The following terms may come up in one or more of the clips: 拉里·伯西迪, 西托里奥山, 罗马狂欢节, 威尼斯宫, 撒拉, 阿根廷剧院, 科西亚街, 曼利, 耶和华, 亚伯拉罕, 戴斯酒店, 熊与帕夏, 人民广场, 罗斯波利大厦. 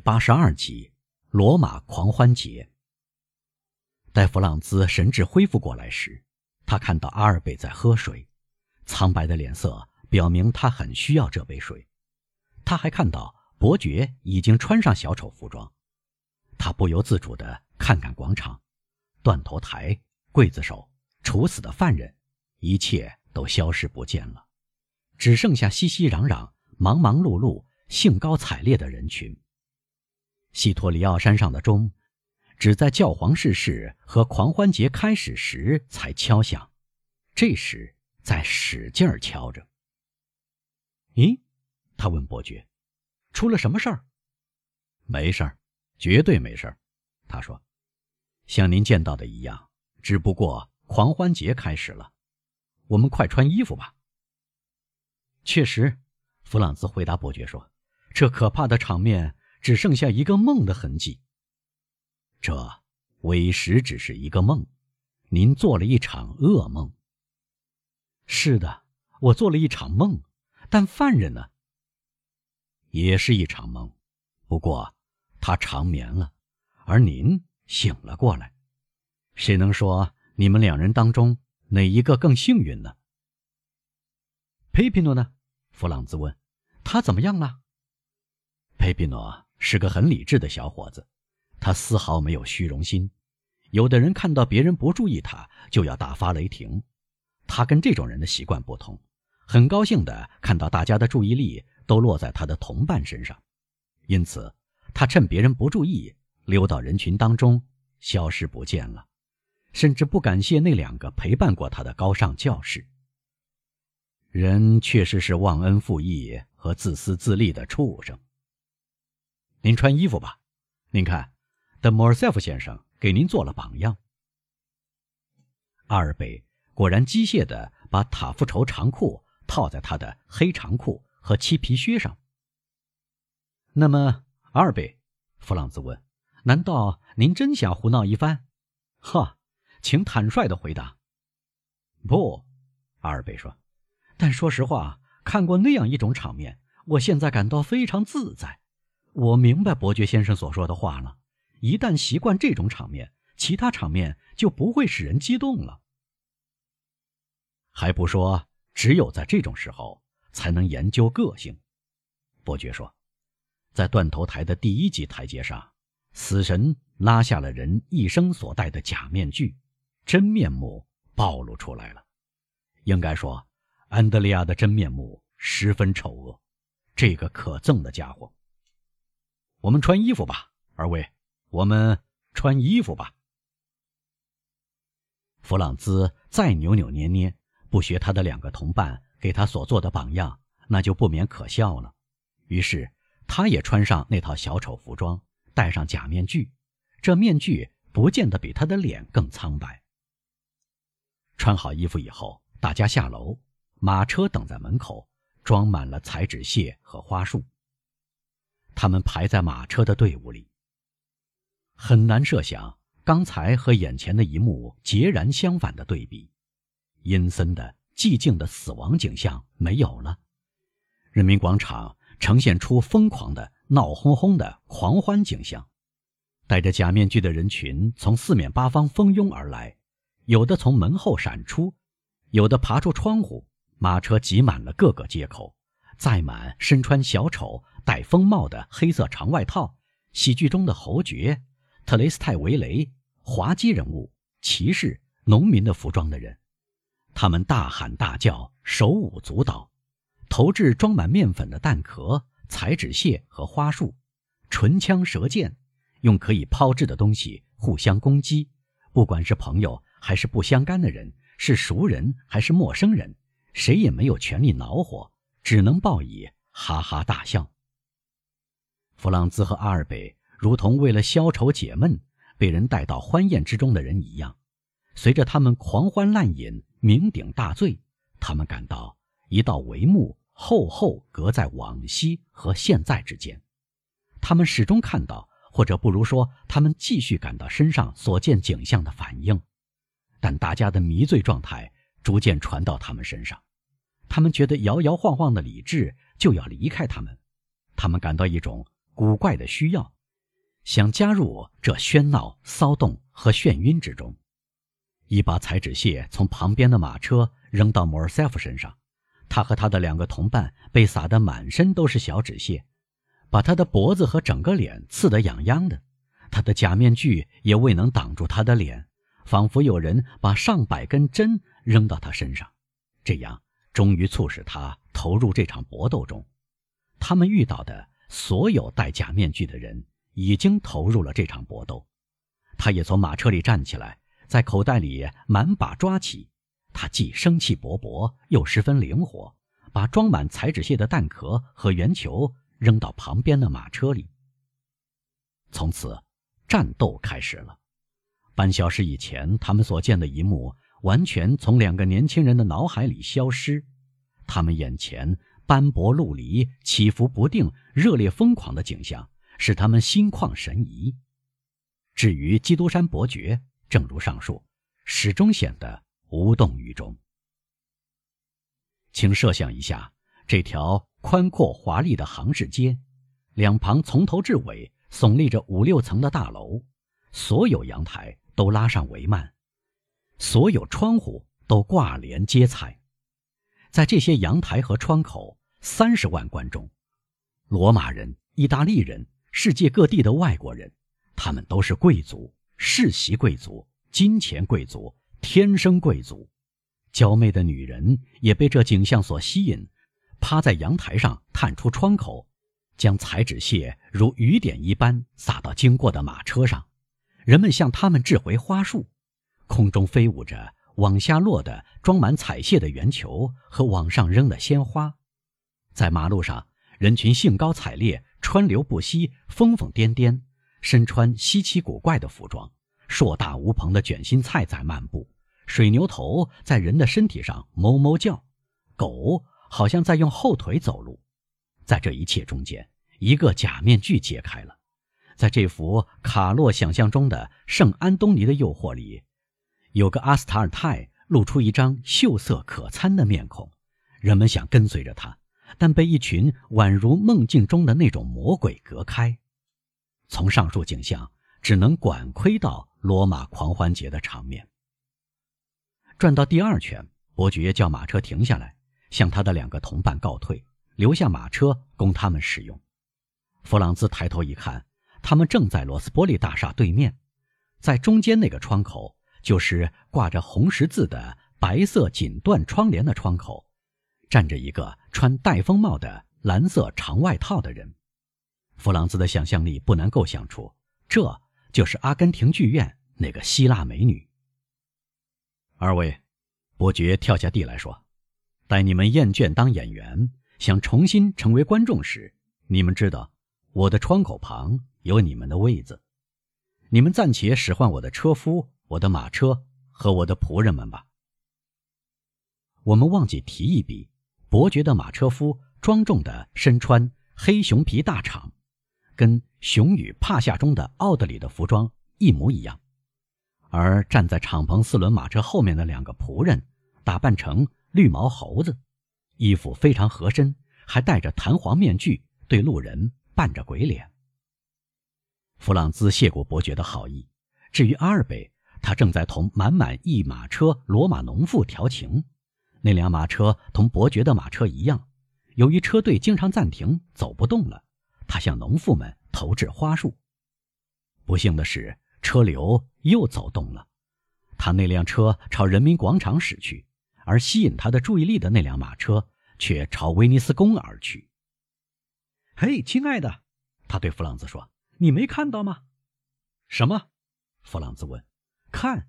82集罗马狂欢节。戴弗朗兹神志恢复过来时，他看到阿尔贝在喝水，苍白的脸色表明他很需要这杯水。他还看到伯爵已经穿上小丑服装。他不由自主地看看广场，断头台、刽子手、处死的犯人，一切都消失不见了，只剩下熙熙攘攘、忙忙碌碌、兴高采烈的人群。西托里奥山上的钟只在教皇逝世和狂欢节开始时才敲响，这时在使劲儿敲着。咦，他问伯爵，出了什么事儿？没事儿，绝对没事儿，他说，像您见到的一样，只不过狂欢节开始了，我们快穿衣服吧。确实，弗朗兹回答伯爵说，这可怕的场面只剩下一个梦的痕迹。这委实只是一个梦，您做了一场噩梦。是的，我做了一场梦，但犯人呢？也是一场梦，不过他长眠了，而您醒了过来。谁能说你们两人当中哪一个更幸运呢？佩皮诺呢？弗朗兹问，他怎么样了？佩皮诺是个很理智的小伙子，他丝毫没有虚荣心。有的人看到别人不注意他，就要大发雷霆。他跟这种人的习惯不同，很高兴地看到大家的注意力都落在他的同伴身上。因此，他趁别人不注意，溜到人群当中，消失不见了，甚至不感谢那两个陪伴过他的高尚教士。人确实是忘恩负义和自私自利的畜生。您穿衣服吧，您看，德莫尔塞夫先生给您做了榜样。阿尔贝果然机械地把塔夫绸长裤套在他的黑长裤和漆皮靴上。那么，阿尔贝，弗朗兹问，难道您真想胡闹一番？哈，请坦率地回答。不，阿尔贝说，但说实话，看过那样一种场面，我现在感到非常自在。我明白伯爵先生所说的话了，一旦习惯这种场面，其他场面就不会使人激动了。还不说，只有在这种时候才能研究个性。伯爵说，在断头台的第一级台阶上，死神拉下了人一生所戴的假面具，真面目暴露出来了。应该说，安德利亚的真面目十分丑恶，这个可憎的家伙。我们穿衣服吧，二位，我们穿衣服吧。弗朗兹再扭扭捏捏，不学他的两个同伴给他所做的榜样，那就不免可笑了。于是他也穿上那套小丑服装，戴上假面具，这面具不见得比他的脸更苍白。穿好衣服以后，大家下楼，马车等在门口，装满了彩纸屑和花束。他们排在马车的队伍里。很难设想刚才和眼前的一幕截然相反的对比。阴森的、寂静的死亡景象没有了，人民广场呈现出疯狂的、闹哄哄的狂欢景象。戴着假面具的人群从四面八方蜂拥而来，有的从门后闪出，有的爬出窗户。马车挤满了各个街口，载满身穿小丑戴风帽的黑色长外套、喜剧中的侯爵、特雷斯泰维雷、滑稽人物、骑士、农民的服装的人。他们大喊大叫，手舞足蹈，投掷装满面粉的蛋壳、彩纸屑和花束，唇枪舌剑，用可以抛掷的东西互相攻击，不管是朋友还是不相干的人，是熟人还是陌生人，谁也没有权利恼火，只能报以哈哈大笑。弗朗兹和阿尔贝如同为了消愁解闷被人带到欢宴之中的人一样，随着他们狂欢滥饮、酩酊大醉，他们感到一道帷幕厚厚隔在往昔和现在之间。他们始终看到，或者不如说他们继续感到身上所见景象的反应，但大家的迷醉状态逐渐传到他们身上。他们觉得摇摇晃晃的理智就要离开他们，他们感到一种古怪的需要，想加入我这喧闹、骚动和眩晕之中。一把裁纸屑从旁边的马车扔到莫尔塞夫身上，他和他的两个同伴被撒得满身都是小纸屑，把他的脖子和整个脸刺得痒痒的，他的假面具也未能挡住他的脸，仿佛有人把上百根针扔到他身上，这样终于促使他投入这场搏斗中。他们遇到的所有戴假面具的人已经投入了这场搏斗。他也从马车里站起来，在口袋里满把抓起，他既生气勃勃又十分灵活，把装满彩纸屑的蛋壳和圆球扔到旁边的马车里。从此战斗开始了。半小时以前他们所见的一幕完全从两个年轻人的脑海里消失，他们眼前斑驳陆离、起伏不定、热烈疯狂的景象使他们心旷神怡。至于基督山伯爵，正如上述，始终显得无动于衷。请设想一下这条宽阔华丽的杭市街，两旁从头至尾耸立着5-6层的大楼，所有阳台都拉上帷幔，所有窗户都挂帘接彩。在这些阳台和窗口，30万观众，罗马人、意大利人、世界各地的外国人，他们都是贵族、世袭贵族、金钱贵族、天生贵族。娇媚的女人也被这景象所吸引，趴在阳台上探出窗口，将彩纸屑如雨点一般撒到经过的马车上，人们向他们掷回花束，空中飞舞着往下落的装满彩屑的圆球和往上扔的鲜花。在马路上，人群兴高采烈，川流不息，疯疯癫癫，身穿稀奇古怪的服装，硕大无朋的卷心菜在漫步，水牛头在人的身体上哞哞叫，狗好像在用后腿走路。在这一切中间，一个假面具揭开了。在这幅卡洛想象中的圣安东尼的诱惑里，有个阿斯塔尔泰露出一张秀色可餐的面孔，人们想跟随着他，但被一群宛如梦境中的那种魔鬼隔开。从上述景象只能管窥到罗马狂欢节的场面。转到第二圈，伯爵叫马车停下来，向他的两个同伴告退，留下马车供他们使用。弗朗兹抬头一看，他们正在罗斯波利大厦对面，在中间那个窗口，就是挂着红十字的白色锦缎窗帘的窗口，站着一个穿戴风帽的蓝色长外套的人。弗朗兹的想象力不难构想出，这就是阿根廷剧院那个希腊美女。二位，伯爵跳下地来说，待你们厌倦当演员，想重新成为观众时，你们知道我的窗口旁有你们的位子，你们暂且使唤我的车夫、我的马车和我的仆人们吧。我们忘记提一笔，伯爵的马车夫庄重地身穿黑熊皮大氅，跟《熊与帕夏》中的奥德里的服装一模一样。而站在敞篷四轮马车后面的两个仆人打扮成绿毛猴子，衣服非常合身，还戴着弹簧面具，对路人扮着鬼脸。弗朗兹谢过伯爵的好意。至于阿尔贝，他正在同满满一马车罗马农妇调情。那辆马车同伯爵的马车一样，由于车队经常暂停走不动了，他向农妇们投掷花束。不幸的是，车流又走动了，他那辆车朝人民广场驶去，而吸引他的注意力的那辆马车却朝威尼斯宫而去。嘿，亲爱的，他对弗朗兹说，你没看到吗？什么？弗朗兹问。看，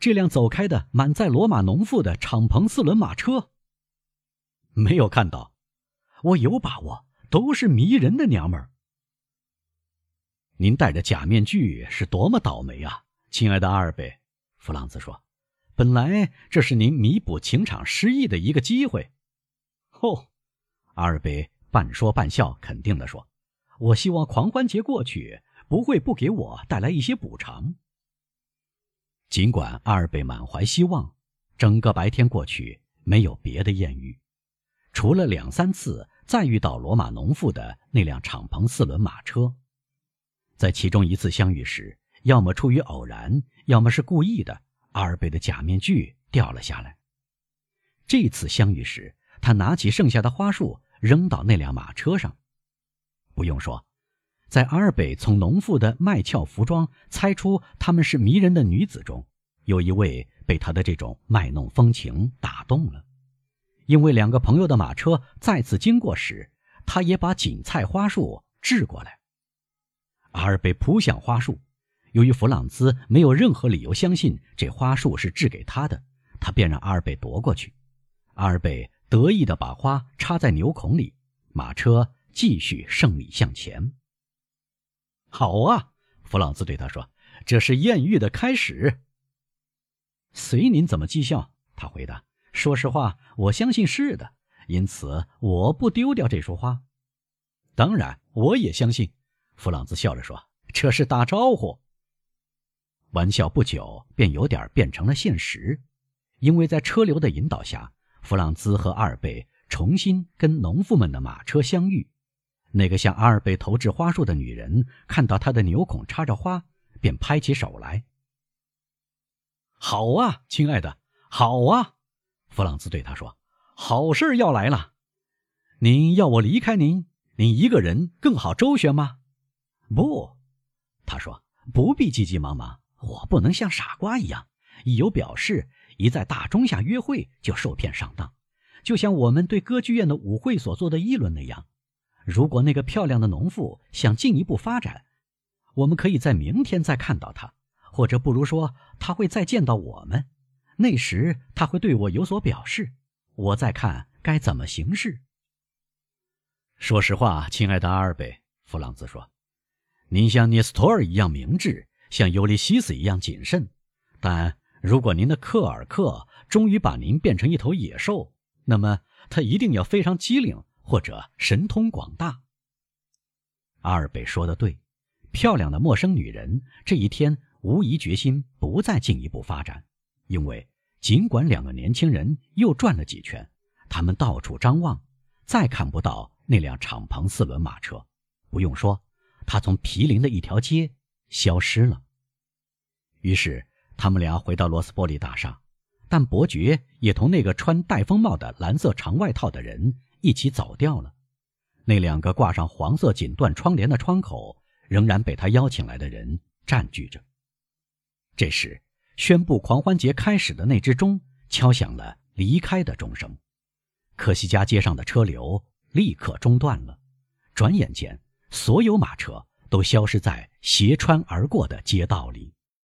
这辆走开的满载罗马农妇的敞篷四轮马车。没有看到，我有把握，都是迷人的娘们儿。您戴着假面具是多么倒霉啊，亲爱的阿尔贝，弗朗兹说，本来这是您弥补情场失意的一个机会。哦，阿尔贝半说半笑肯定地说，我希望狂欢节过去不会不给我带来一些补偿。尽管阿尔贝满怀希望，整个白天过去没有别的艳遇，除了2-3次再遇到罗马农妇的那辆敞篷4轮马车。在其中一次相遇时，要么出于偶然，要么是故意的，阿尔贝的假面具掉了下来。这次相遇时，他拿起剩下的花束扔到那辆马车上。不用说，在阿尔贝从农妇的卖俏服装猜出她们是迷人的女子中，有一位被她的这种卖弄风情打动了。因为2个朋友的马车再次经过时，他也把锦菜花束掷过来。阿尔贝扑向花束，由于弗朗兹没有任何理由相信这花束是掷给他的，他便让阿尔贝夺过去。阿尔贝得意地把花插在牛孔里，马车继续胜利向前。好啊，弗朗兹对他说，这是艳遇的开始。随您怎么讥笑，他回答，说实话，我相信是的，因此我不丢掉这束花。当然，我也相信，弗朗兹笑着说，这是打招呼。玩笑不久便有点变成了现实，因为在车流的引导下，弗朗兹和阿尔贝重新跟农妇们的马车相遇。那个向阿尔贝投掷花束的女人看到他的牛孔插着花，便拍起手来。好啊，亲爱的，好啊，弗朗兹对他说，好事要来了。您要我离开您，您一个人更好周旋吗？不，他说，不必急急忙忙，我不能像傻瓜一样，一有表示，一在大钟下约会就受骗上当，就像我们对歌剧院的舞会所做的议论那样。如果那个漂亮的农妇想进一步发展，我们可以在明天再看到她，或者不如说，她会再见到我们。那时他会对我有所表示，我再看该怎么行事。说实话，亲爱的阿尔贝，弗朗兹说，您像涅斯托尔一样明智，像尤利西斯一样谨慎，但如果您的克尔克终于把您变成一头野兽，那么他一定要非常机灵或者神通广大。阿尔贝说得对，漂亮的陌生女人这一天无疑决心不再进一步发展，因为尽管2个年轻人又转了几圈，他们到处张望，再看不到那辆敞篷4轮马车。不用说，它从毗邻的一条街消失了。于是他们俩回到罗斯波利大厦，但伯爵也同那个穿戴风帽的蓝色长外套的人一起走掉了。那2个挂上黄色锦缎窗帘的窗口仍然被他邀请来的人占据着。这时宣布狂欢节开始的那只钟敲响了离开的钟声，科西嘉街上的车流立刻中断了。转眼间，所有马车都消失在斜穿而过的街道里。